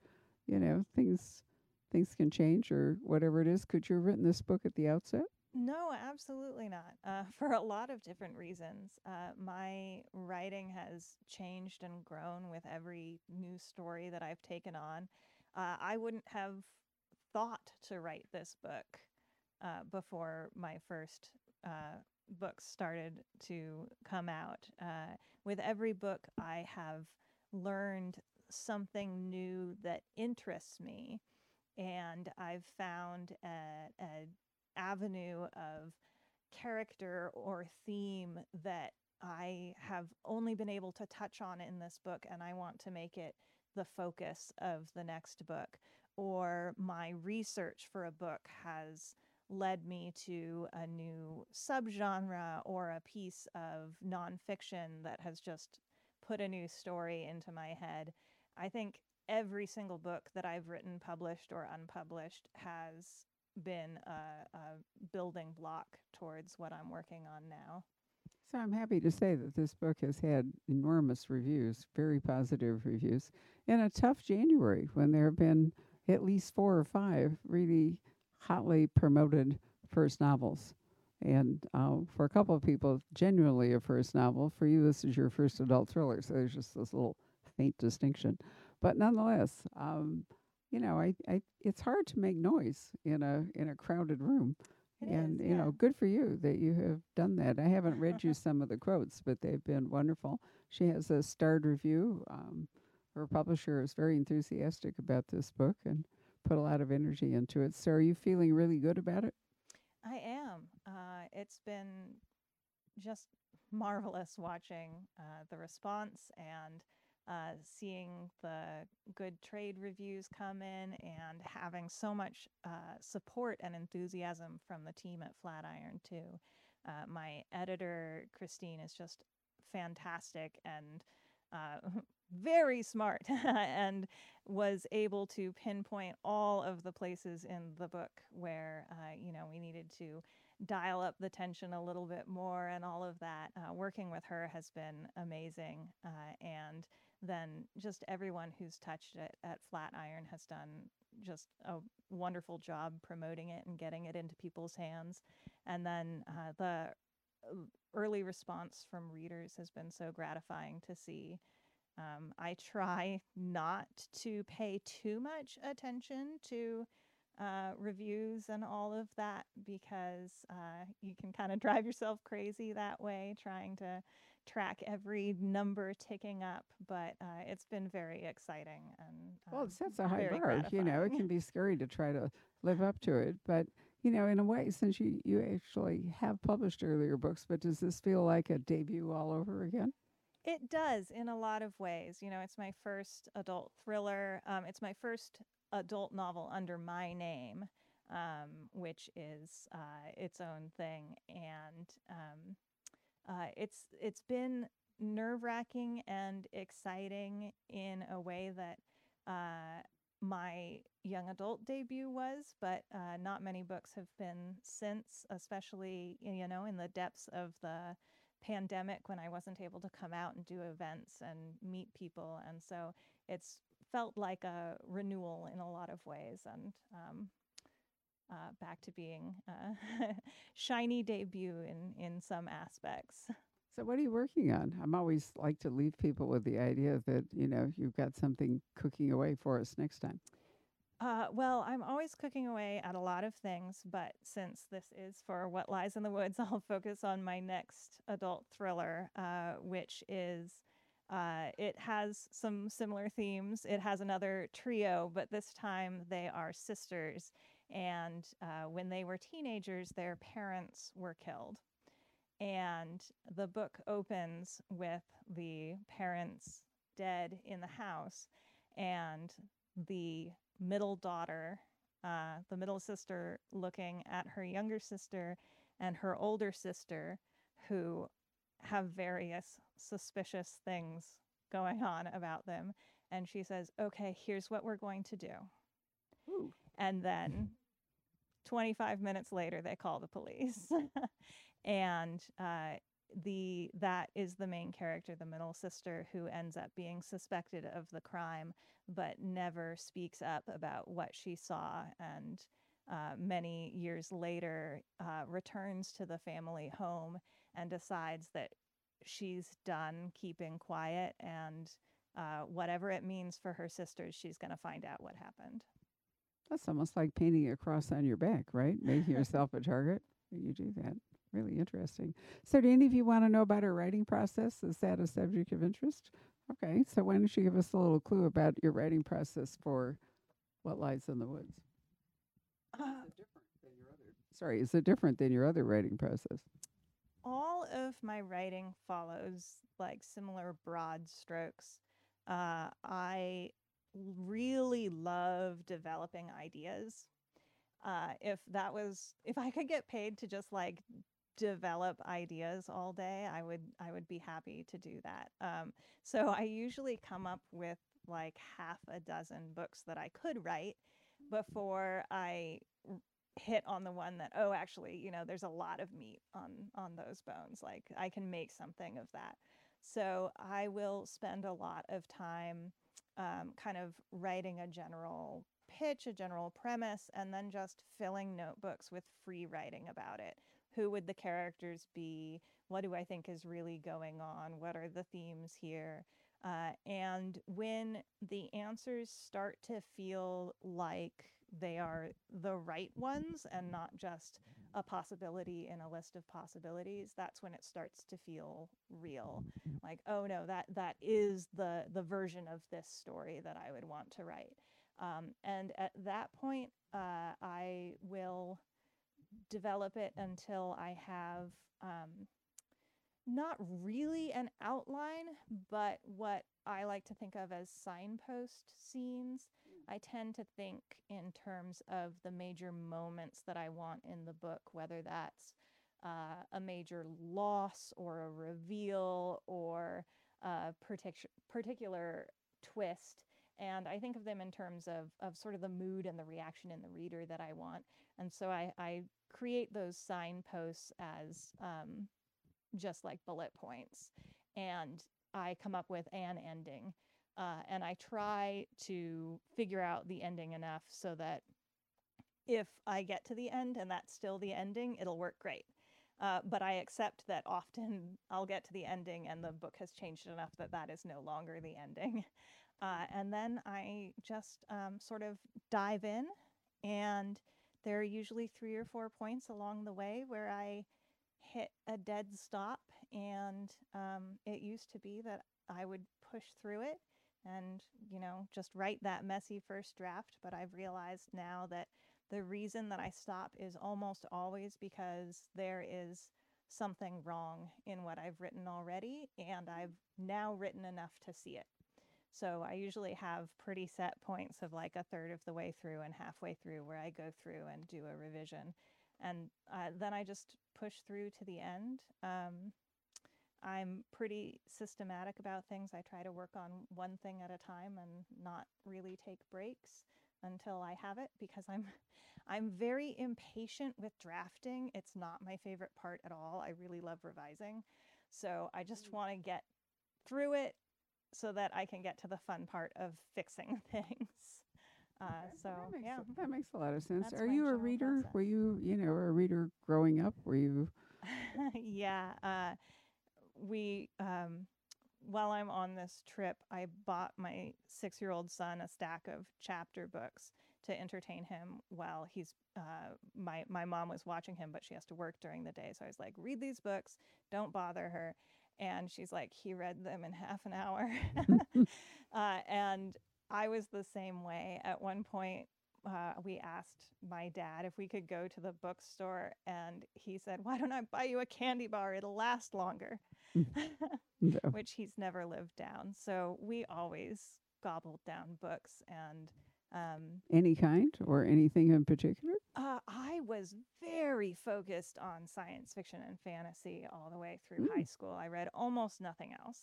you know, things, things can change or whatever it is. Could you have written this book at the outset? No, absolutely not. Uh, for a lot of different reasons. Uh, my writing has changed and grown with every new story that I've taken on. Uh, I wouldn't have thought to write this book uh, before my first uh, books started to come out. Uh, with every book, I have learned something new that interests me, and I've found a... a avenue of character or theme that I have only been able to touch on in this book, and I want to make it the focus of the next book. Or my research for a book has led me to a new subgenre or a piece of nonfiction that has just put a new story into my head. I think every single book that I've written, published or unpublished, has been a, a building block towards what I'm working on now. So I'm happy to say that this book has had enormous reviews, very positive reviews, and a tough January when there have been at least four or five really hotly promoted first novels. And uh, for a couple of people, genuinely a first novel. For you, this is your first adult thriller, so there's just this little faint distinction. But nonetheless, um, you know, I, I, it's hard to make noise in a in a crowded room. It and, is, you yeah. know, good for you that you have done that. I haven't read you some of the quotes, but they've been wonderful. She has a starred review. Um, her publisher is very enthusiastic about this book and put a lot of energy into it. So are you feeling really good about it? I am. Uh, it's been just marvelous watching uh, the response and Uh, seeing the good trade reviews come in and having so much uh, support and enthusiasm from the team at Flatiron, too. Uh, my editor, Christine, is just fantastic and uh, very smart and was able to pinpoint all of the places in the book where, uh, you know, we needed to dial up the tension a little bit more and all of that. Uh, working with her has been amazing. Uh, and then just everyone who's touched it at Flatiron has done just a wonderful job promoting it and getting it into people's hands. And then uh, the early response from readers has been so gratifying to see. Um, I try not to pay too much attention to uh, reviews and all of that because uh, you can kind of drive yourself crazy that way, trying to track every number ticking up, but uh, it's been very exciting. And um, well, it sets a high bar, you know, it can be scary to try to live up to it, but you know, in a way, since you, you actually have published earlier books, but does this feel like a debut all over again? It does in a lot of ways. You know, it's my first adult thriller. Um, it's my first adult novel under my name, um, which is uh, its own thing. And um, uh, it's it's been nerve-wracking and exciting in a way that uh, my young adult debut was, but uh, not many books have been since, especially, you know, in the depths of the pandemic when I wasn't able to come out and do events and meet people. And so it's felt like a renewal in a lot of ways and um, uh, back to being a shiny debut in, in some aspects. So what are you working on? I'm always like to leave people with the idea that, you know, you've got something cooking away for us next time. Uh, well, I'm always cooking away at a lot of things, but since this is for What Lies in the Woods, I'll focus on my next adult thriller, uh, which is, uh, it has some similar themes. It has another trio, but this time they are sisters. And uh, when they were teenagers, their parents were killed. And the book opens with the parents dead in the house, and the middle daughter, uh, the middle sister, looking at her younger sister and her older sister, who have various suspicious things going on about them. And she says, okay, here's what we're going to do. Ooh. And then twenty-five minutes later, they call the police. And uh, the that is the main character, the middle sister, who ends up being suspected of the crime, but never speaks up about what she saw. And uh, many years later, uh, returns to the family home and decides that she's done keeping quiet. And uh, whatever it means for her sisters, she's going to find out what happened. That's almost like painting a cross on your back, right? Making yourself a target. You do that. Really interesting. So do any of you want to know about her writing process? Is that a subject of interest? Okay. So why don't you give us a little clue about your writing process for What Lies in the Woods? Uh, is it different than your other? Sorry, is it different than your other writing process? All of my writing follows like similar broad strokes. Uh, I... really love developing ideas. Uh, if that was, if I could get paid to just like develop ideas all day, I would, I would be happy to do that. Um, so I usually come up with like half a dozen books that I could write before I hit on the one that, oh, actually, you know, there's a lot of meat on, on those bones. Like I can make something of that. So I will spend a lot of time Um, kind of writing a general pitch, a general premise, and then just filling notebooks with free writing about it. Who would the characters be? What do I think is really going on? What are the themes here? Uh, and when the answers start to feel like they are the right ones and not just a possibility in a list of possibilities, that's when it starts to feel real. Like, oh no, that that is the the version of this story that I would want to write. Um, and at that point, uh, I will develop it until I have... Um, not really an outline, but what I like to think of as signpost scenes. I tend to think in terms of the major moments that I want in the book, whether that's uh, a major loss or a reveal or a partic- particular twist. And I think of them in terms of, of sort of the mood and the reaction in the reader that I want. And so I, I create those signposts as... Um, just like bullet points, and I come up with an ending, uh, and I try to figure out the ending enough so that if I get to the end and that's still the ending, it'll work great. Uh, but I accept that often I'll get to the ending and the book has changed enough that that is no longer the ending. Uh, and then I just um, sort of dive in, and there are usually three or four points along the way where I hit a dead stop, and um, it used to be that I would push through it and, you know, just write that messy first draft, but I've realized now that the reason that I stop is almost always because there is something wrong in what I've written already, and I've now written enough to see it. So I usually have pretty set points of like a third of the way through and halfway through where I go through and do a revision. And uh, then I just push through to the end. Um, I'm pretty systematic about things. I try to work on one thing at a time and not really take breaks until I have it, because I'm I'm very impatient with drafting. It's not my favorite part at all. I really love revising. So I just want to get through it so that I can get to the fun part of fixing things. Uh, so that makes, yeah, that makes a lot of sense. That's Are you a reader? Were you, you know, a reader growing up? Were you? Yeah. Uh, we, um, while I'm on this trip, I bought my six-year-old son a stack of chapter books to entertain him while he's. Uh, my my mom was watching him, but she has to work during the day, so I was like, read these books. Don't bother her. And she's like, he read them in half an hour, uh, and. I was the same way. At one point, uh, we asked my dad if we could go to the bookstore, and he said, why don't I buy you a candy bar? It'll last longer, no. Which he's never lived down. So we always gobbled down books. And um, any kind or anything in particular? Uh, I was very focused on science fiction and fantasy all the way through mm. high school. I read almost nothing else.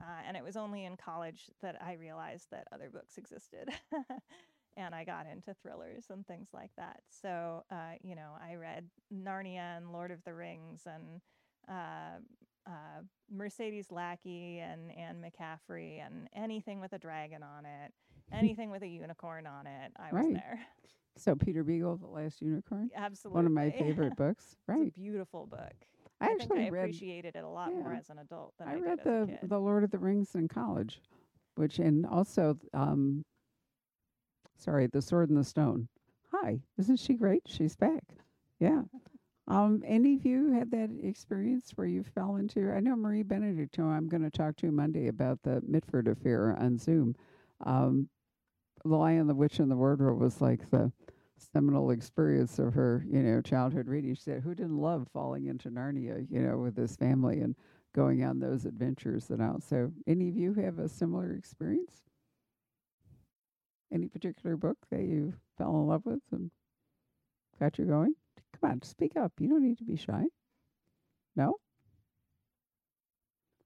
Uh, and it was only in college that I realized that other books existed. And I got into thrillers and things like that. So, uh, you know, I read Narnia and Lord of the Rings and uh, uh, Mercedes Lackey and Anne McCaffrey and anything with a dragon on it, anything with a unicorn on it. I was right. there. So Peter Beagle, The Last Unicorn? Absolutely. One of my favorite books. Right. It's a beautiful book. I, I actually think I read, appreciated it a lot yeah, more as an adult than I, I read did as the a kid. The Lord of the Rings in college, which and also, um, sorry, The Sword and the Stone. Hi, isn't she great? She's back. Yeah. Um, any of you had that experience where you fell into? I know Marie Benedict, who I'm going to talk to Monday about the Mitford affair on Zoom. Um, The Lion, the Witch, and the Wardrobe was like the seminal experience of her, you know, childhood reading. She said, who didn't love falling into Narnia, you know, with this family and going on those adventures and out. So any of you have a similar experience? Any particular book that you fell in love with and got you going? Come on, speak up. You don't need to be shy. No?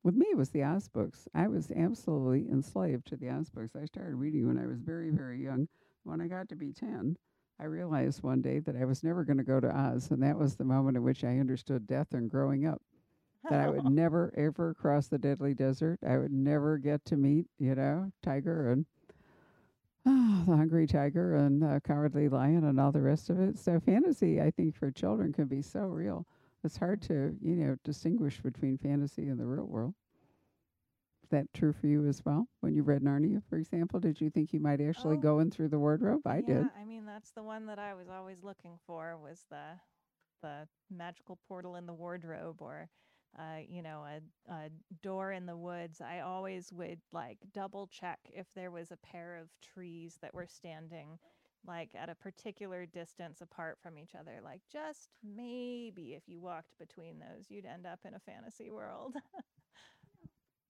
With me, it was the Oz books. I was absolutely enslaved to the Oz books. I started reading when I was very, very young. When I got to be ten, I realized one day that I was never going to go to Oz, and that was the moment in which I understood death and growing up, that I would never, ever cross the deadly desert. I would never get to meet, you know, Tiger and oh, the Hungry Tiger and the Cowardly Lion and all the rest of it. So fantasy, I think, for children can be so real. It's hard to, you know, distinguish between fantasy and the real world. Is that true for you as well? When you read Narnia, for example, did you think you might actually oh, go in through the wardrobe? I yeah, did. I mean, that's the one that I was always looking for, was the the magical portal in the wardrobe, or, uh, you know, a, a door in the woods. I always would, like, double check if there was a pair of trees that were standing like at a particular distance apart from each other, like just maybe if you walked between those, you'd end up in a fantasy world.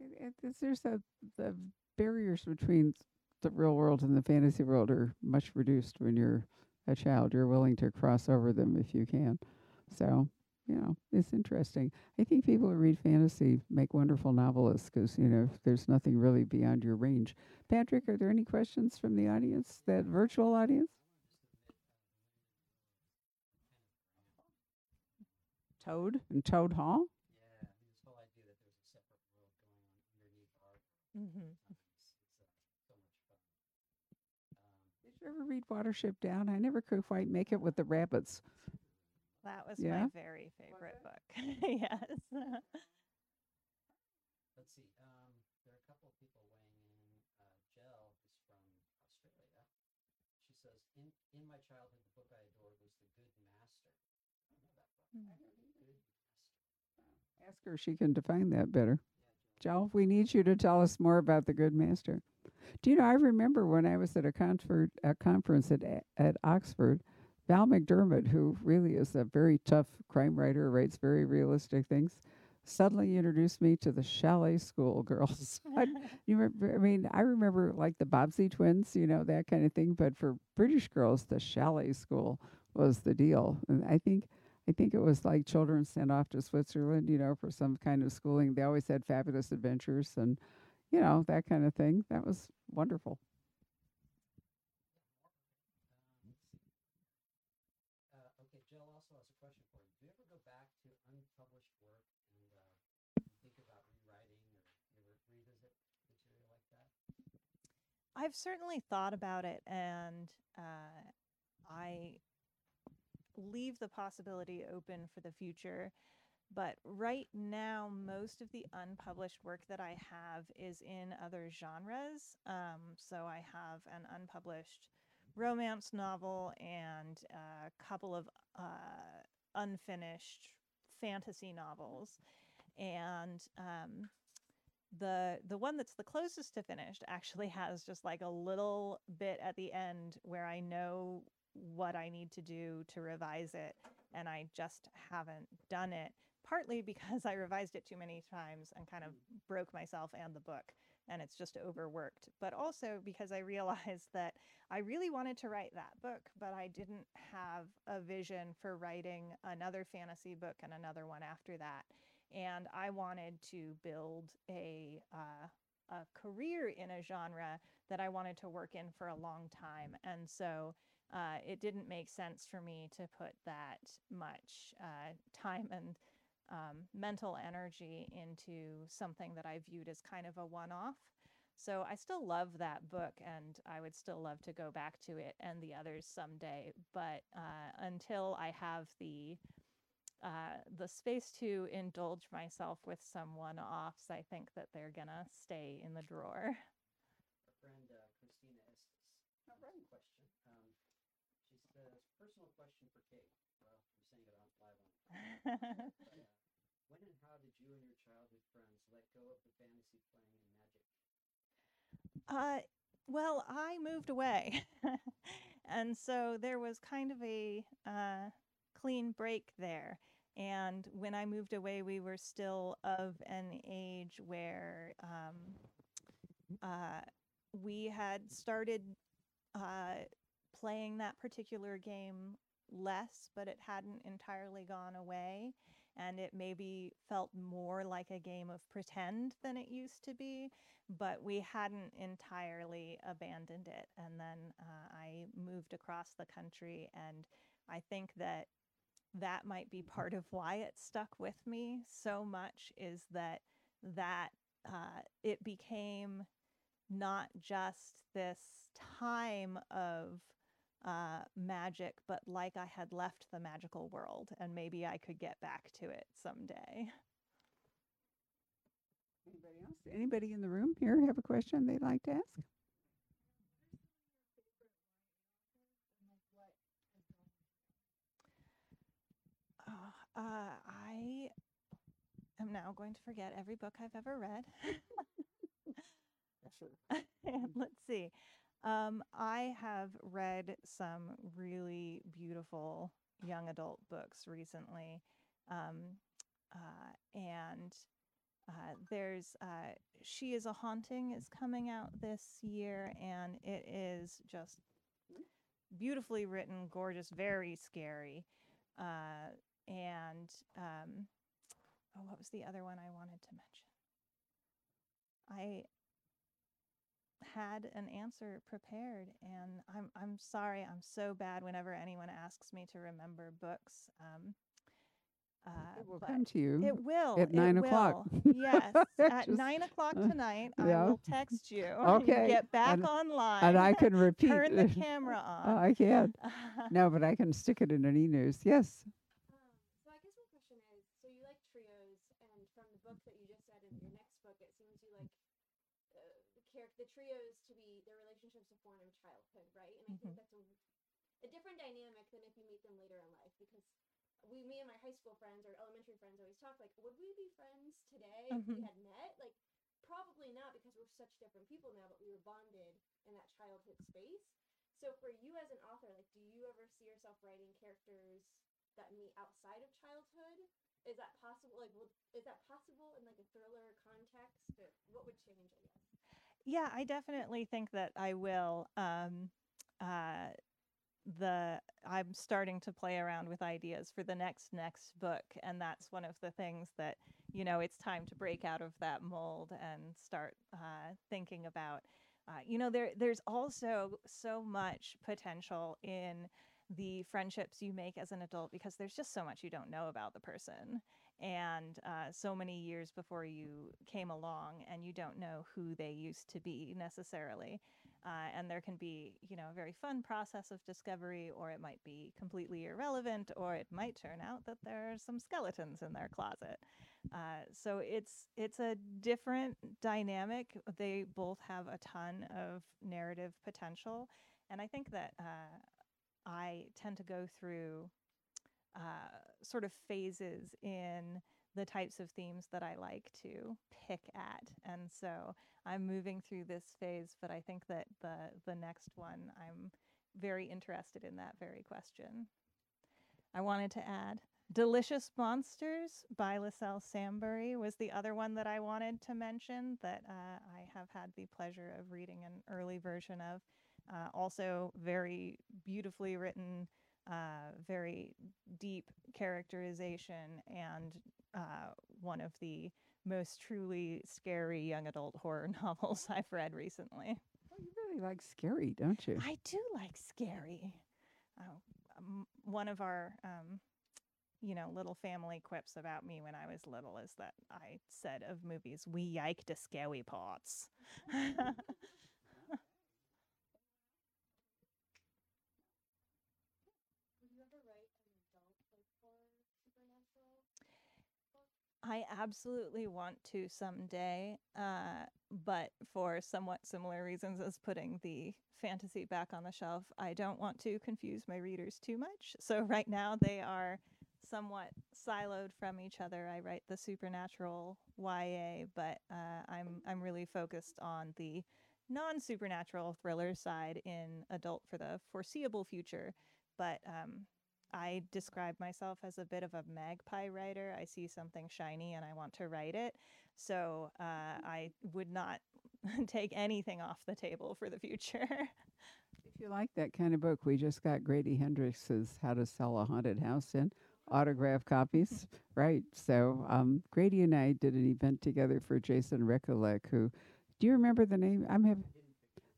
it, it, there's a, the barriers between the real world and the fantasy world are much reduced when you're a child. You're willing to cross over them if you can. So, you know, it's interesting. I think people who read fantasy make wonderful novelists because, you know, there's nothing really beyond your range. Patrick, are there any questions from the audience, that virtual audience? Toad and Toad Hall? Yeah, this whole idea that there's a separate world going on underneath art. Mm-hmm. It's so much fun. Um, Did you ever read Watership Down? I never could quite make it with the rabbits. That was yeah. my very favorite book. Yes. Let's see. Um, there are a couple of people weighing in. Uh, Jill is from Australia. She says, in, in my childhood, the book I adored was The Good Master. I know that book. Mm-hmm. I heard The Good Master. Ask her if she can define that better. Yeah, Jill. Jill, we need you to tell us more about The Good Master. Do you know, I remember when I was at a, confer- a conference at, at Oxford, Val McDermott, who really is a very tough crime writer, writes very realistic things, suddenly introduced me to the Chalet School girls. I, you remember, I mean, I remember like the Bobbsey twins, you know, that kind of thing. But for British girls, the Chalet School was the deal. And I think I think it was like children sent off to Switzerland, you know, for some kind of schooling. They always had fabulous adventures and, you know, that kind of thing. That was wonderful. I've certainly thought about it, and uh, I leave the possibility open for the future. But right now, most of the unpublished work that I have is in other genres. Um, so I have an unpublished romance novel and a couple of uh, unfinished fantasy novels. And um, the the one that's the closest to finished actually has just like a little bit at the end where I know what I need to do to revise it, and I just haven't done it, partly because I revised it too many times and kind of broke myself and the book, and it's just overworked, but also because I realized that I really wanted to write that book, but I didn't have a vision for writing another fantasy book and another one after that, and I wanted to build a uh, a career in a genre that I wanted to work in for a long time. And so uh, it didn't make sense for me to put that much uh, time and um, mental energy into something that I viewed as kind of a one-off. So I still love that book, and I would still love to go back to it and the others someday. But uh, until I have the Uh, the space to indulge myself with some one-offs, I think that they're gonna stay in the drawer. Our friend uh, Christina has a writing question. Um, she says, personal question for Kate. Well, I'm saying it on live on. But, uh, when and how did you and your childhood friends let go of the fantasy playing and magic? Uh, well, I moved away. And so there was kind of a... Uh, clean break there. And when I moved away, we were still of an age where um, uh, we had started uh, playing that particular game less, but it hadn't entirely gone away. And it maybe felt more like a game of pretend than it used to be, but we hadn't entirely abandoned it. And then uh, I moved across the country, and I think that that might be part of why it stuck with me so much, is that that uh, it became not just this time of uh, magic, but like I had left the magical world, and maybe I could get back to it someday. Anybody else? Anybody in the room here have a question they'd like to ask? Uh, I am now going to forget every book I've ever read. Sure. And let's see. Um, I have read some really beautiful young adult books recently. Um, uh, and uh, there's uh, She is a Haunting is coming out this year, and it is just beautifully written, gorgeous, very scary. Uh, And um, oh, what was the other one I wanted to mention? I had an answer prepared, and I'm I'm sorry. I'm so bad whenever anyone asks me to remember books. Um, uh, it will come to you. It will at nine it o'clock. Will. Yes, at Just, nine o'clock tonight. Uh, yeah. I will text you. Okay. You get back and, online. And I can repeat. Turn the camera on. Oh, I can't. No, but I can stick it in an e-news. Yes. That you just said in your next book, it seems you like uh, the character, the trios to be their relationships are formed in childhood, right? And mm-hmm. I think that's a, a different dynamic than if you meet them later in life, because we, me and my high school friends or elementary friends always talk like, would we be friends today if mm-hmm. we had met? Like, probably not, because we're such different people now, but we were bonded in that childhood space. So for you as an author, like, do you ever see yourself writing characters that meet outside of childhood? Is that possible? Like, well, is that possible in like a thriller context? Or what would change, I guess? Yeah, I definitely think that I will. Um, uh, the I'm starting to play around with ideas for the next next book, and that's one of the things that, you know, it's time to break out of that mold and start uh, thinking about. Uh, you know, there there's also so much potential in the friendships you make as an adult, because there's just so much you don't know about the person, and uh, so many years before you came along, and you don't know who they used to be necessarily. Uh, and there can be, you know, a very fun process of discovery, or it might be completely irrelevant, or it might turn out that there are some skeletons in their closet. Uh, so it's it's a different dynamic. They both have a ton of narrative potential, and I think that uh, I tend to go through uh, sort of phases in the types of themes that I like to pick at. And so I'm moving through this phase, but I think that the the next one, I'm very interested in that very question. I wanted to add Delicious Monsters by LaSalle Sambury was the other one that I wanted to mention that uh, I have had the pleasure of reading an early version of. Uh, also very beautifully written, uh, very deep characterization, and uh, one of the most truly scary young adult horror novels I've read recently. Well, you really like scary, don't you? I do like scary. Oh, um, one of our... Um, you know, little family quips about me when I was little is that I said of movies, we yike to scary parts. Would you ever write an adult like horror supernatural book? I absolutely want to someday, uh, but for somewhat similar reasons as putting the fantasy back on the shelf, I don't want to confuse my readers too much. So right now they are somewhat siloed from each other. I write the supernatural Y A, but uh, I'm I'm really focused on the non-supernatural thriller side in adult for the foreseeable future. But um, I describe myself as a bit of a magpie writer. I see something shiny and I want to write it. So uh, I would not take anything off the table for the future. If you like that kind of book, we just got Grady Hendrix's How to Sell a Haunted House in. Autograph copies, right? So um, Grady and I did an event together for Jason Recolek, who, do you remember the name? I'm having,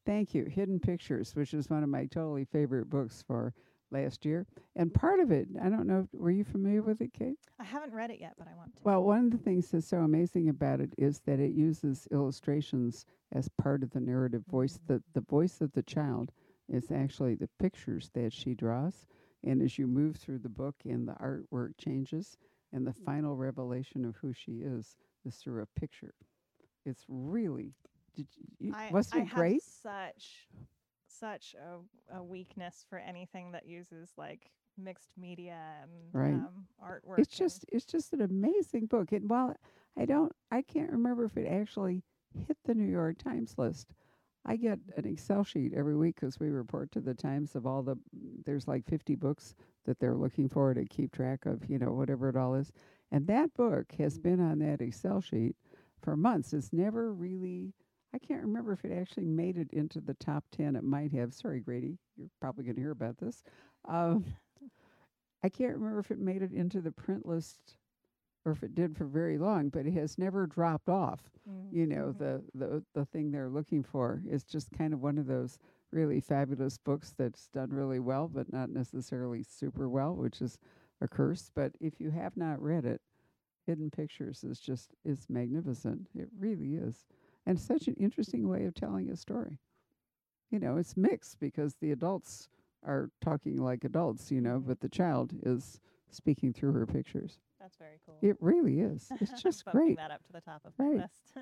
thank you, Hidden Pictures, which is one of my totally favorite books for last year. And part of it, I don't know, were you familiar with it, Kate? I haven't read it yet, but I want to. Well, one of the things that's so amazing about it is that it uses illustrations as part of the narrative voice. Mm-hmm. The, the voice of the child is actually the pictures that she draws. And as you move through the book and the artwork changes, and the final revelation of who she is is through a picture. It's really, did you, I, wasn't I it great? I have such, such a, a weakness for anything that uses like mixed media and right. um, artwork. It's just, it's just an amazing book. And while I don't, I can't remember if it actually hit the New York Times list. I get an Excel sheet every week because we report to the Times of all the, there's like fifty books that they're looking for to keep track of, you know, whatever it all is. And that book has been on that Excel sheet for months. It's never really, I can't remember if it actually made it into the top ten. It might have. Sorry, Grady, you're probably going to hear about this. Um, I can't remember if it made it into the print list or if it did for very long, but it has never dropped off. Mm-hmm. You know, the, the the thing they're looking for is just kind of one of those really fabulous books that's done really well, but not necessarily super well, which is a curse. But if you have not read it, Hidden Pictures is just, is magnificent. It really is. And such an interesting way of telling a story. You know, it's mixed because the adults are talking like adults, you know, but the child is speaking through her pictures. That's very cool. It really is. It's just great. Bumping that up to the top of right. my list. Do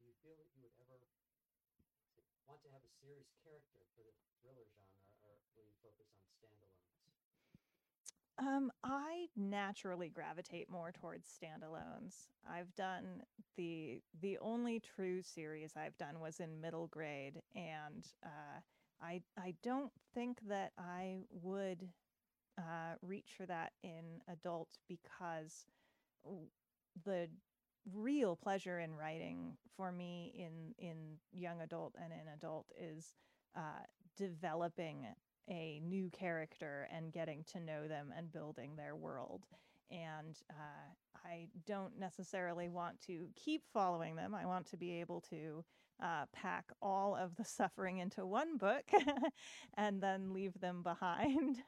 you feel that you would ever want to have a serious character for the thriller genre, or will you focus on standalones? Um, I naturally gravitate more towards standalones. I've done the the only true series I've done was in middle grade, and uh, I I don't think that I would. Uh, reach for that in adult because the real pleasure in writing for me in in young adult and in adult is uh, developing a new character and getting to know them and building their world. And uh, I don't necessarily want to keep following them. I want to be able to uh, pack all of the suffering into one book and then leave them behind.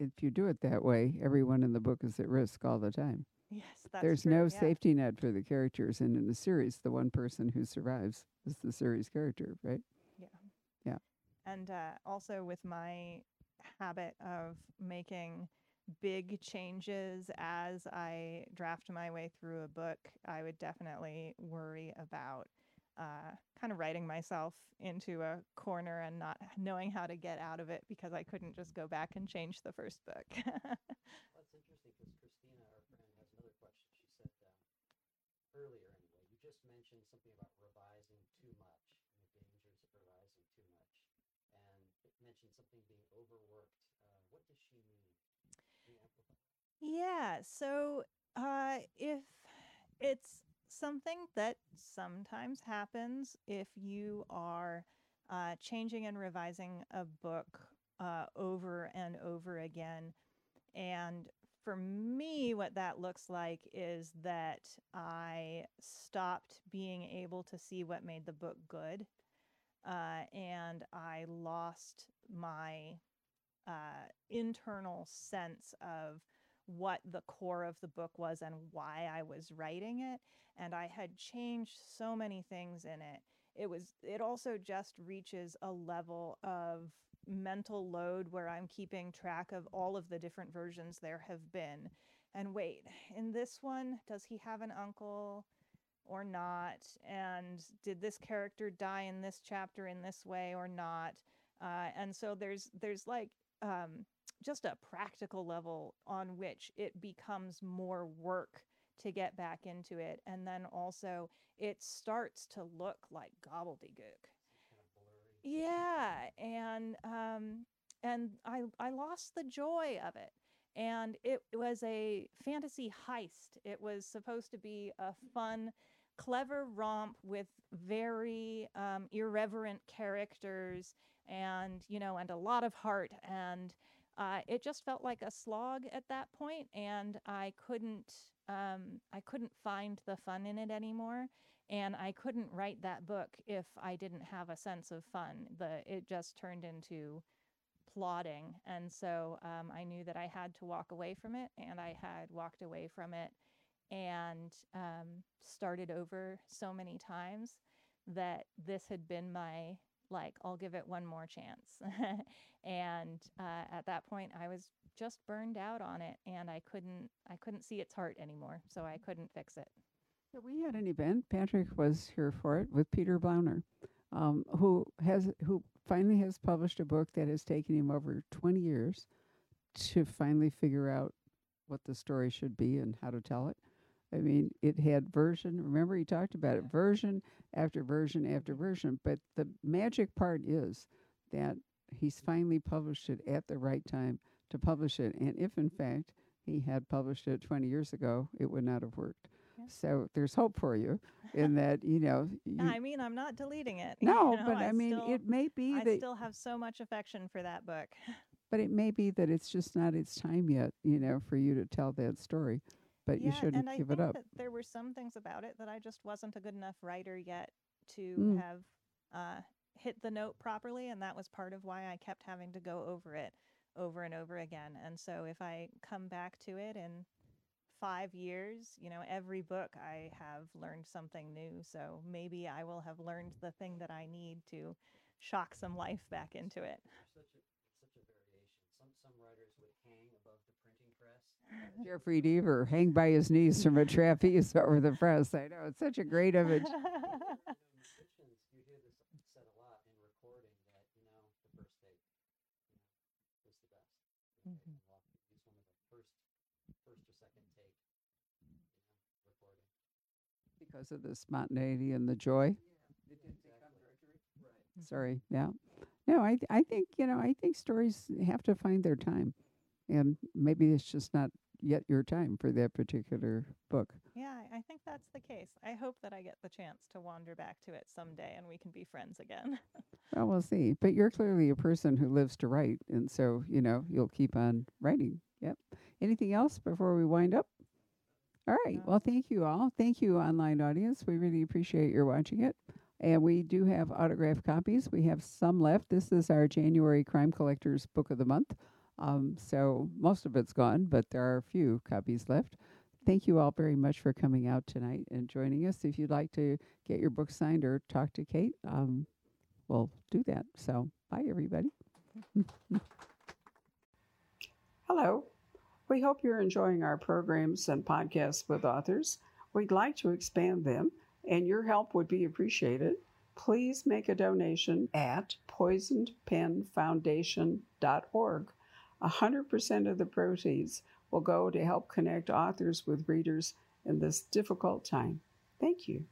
If you do it that way, everyone in the book is at risk all the time. Yes, that's There's true, no yeah. safety net for the characters. And in the series, the one person who survives is the series character, right? Yeah. Yeah. And uh, also with my habit of making big changes as I draft my way through a book, I would definitely worry about uh, kind of writing myself into a corner and not knowing how to get out of it because I couldn't just go back and change the first book. Well, that's interesting because Christina, our friend, has another question. She said um, earlier, anyway, you just mentioned something about revising too much and the dangers of revising too much. And it mentioned something being overworked. Uh, what does she mean? Can you amplify? Yeah, so uh, if it's something that sometimes happens if you are uh, changing and revising a book uh, over and over again. And for me, what that looks like is that I stopped being able to see what made the book good. Uh, and I lost my uh, internal sense of what the core of the book was and why I was writing it. And I had changed so many things in it. It was, it also just reaches a level of mental load where I'm keeping track of all of the different versions there have been. And wait, in this one, does he have an uncle or not? And did this character die in this chapter in this way or not? Uh, and so there's, there's like, um, just a practical level on which it becomes more work to get back into it. And then also it starts to look like gobbledygook. Kind of blurry. Yeah. And, um, and I, I lost the joy of it. And it was a fantasy heist. It was supposed to be a fun, clever romp with very um, irreverent characters and, you know, and a lot of heart. And Uh, it just felt like a slog at that point, and I couldn't, um, I couldn't find the fun in it anymore, and I couldn't write that book if I didn't have a sense of fun. The it just turned into plodding, and so um, I knew that I had to walk away from it, and I had walked away from it, and um, started over so many times that this had been my. Like, I'll give it one more chance. And uh, at that point, I was just burned out on it, and I couldn't I couldn't see its heart anymore, so I couldn't fix it. Yeah, we had an event. Patrick was here for it with Peter Blauner, um, who has who finally has published a book that has taken him over twenty years to finally figure out what the story should be and how to tell it. I mean, it had version, remember he talked about it, version after version after version. But the magic part is that he's finally published it at the right time to publish it. And if, in fact, he had published it twenty years ago, it would not have worked. Yeah. So there's hope for you in that, you know. You, I mean, I'm not deleting it. No, you know, but I, I mean, still, it may be I that... I still have so much affection for that book. But it may be that it's just not its time yet, you know, for you to tell that story. But yeah, you shouldn't give it up. That there were some things about it that I just wasn't a good enough writer yet to mm. have uh, hit the note properly. And that was part of why I kept having to go over it over and over again. And so if I come back to it in five years, you know, every book I have learned something new. So maybe I will have learned the thing that I need to shock some life back into it. Such a variation. Some some writers would hang above the printing press. Jeffrey Deaver hang by his knees from a trapeze over the press. I know, it's such a great image. Musicians, you hear this said a lot in recording that, you know, the first take, you know, was the best. You know, mm-hmm. It's one of the first, first or second take, you know, recording. Because of the spontaneity and the joy. Yeah, it did exactly. Become drudgery. Right. Sorry. Yeah. No, I th- I think, you know, I think stories have to find their time, and maybe it's just not yet your time for that particular book. Yeah, I think that's the case. I hope that I get the chance to wander back to it someday and we can be friends again. Well, we'll see. But you're clearly a person who lives to write, and so, you know, you'll keep on writing. Yep. Anything else before we wind up? All right. No. Well, thank you all. Thank you, online audience. We really appreciate your watching it. And we do have autographed copies. We have some left. This is our January Crime Collectors Book of the Month. Um, so most of it's gone, but there are a few copies left. Thank you all very much for coming out tonight and joining us. If you'd like to get your book signed or talk to Kate, um, we'll do that. So bye, everybody. Hello. We hope you're enjoying our programs and podcasts with authors. We'd like to expand them. and your help would be appreciated, please make a donation at poisoned pen foundation dot org. one hundred percent of the proceeds will go to help connect authors with readers in this difficult time. Thank you.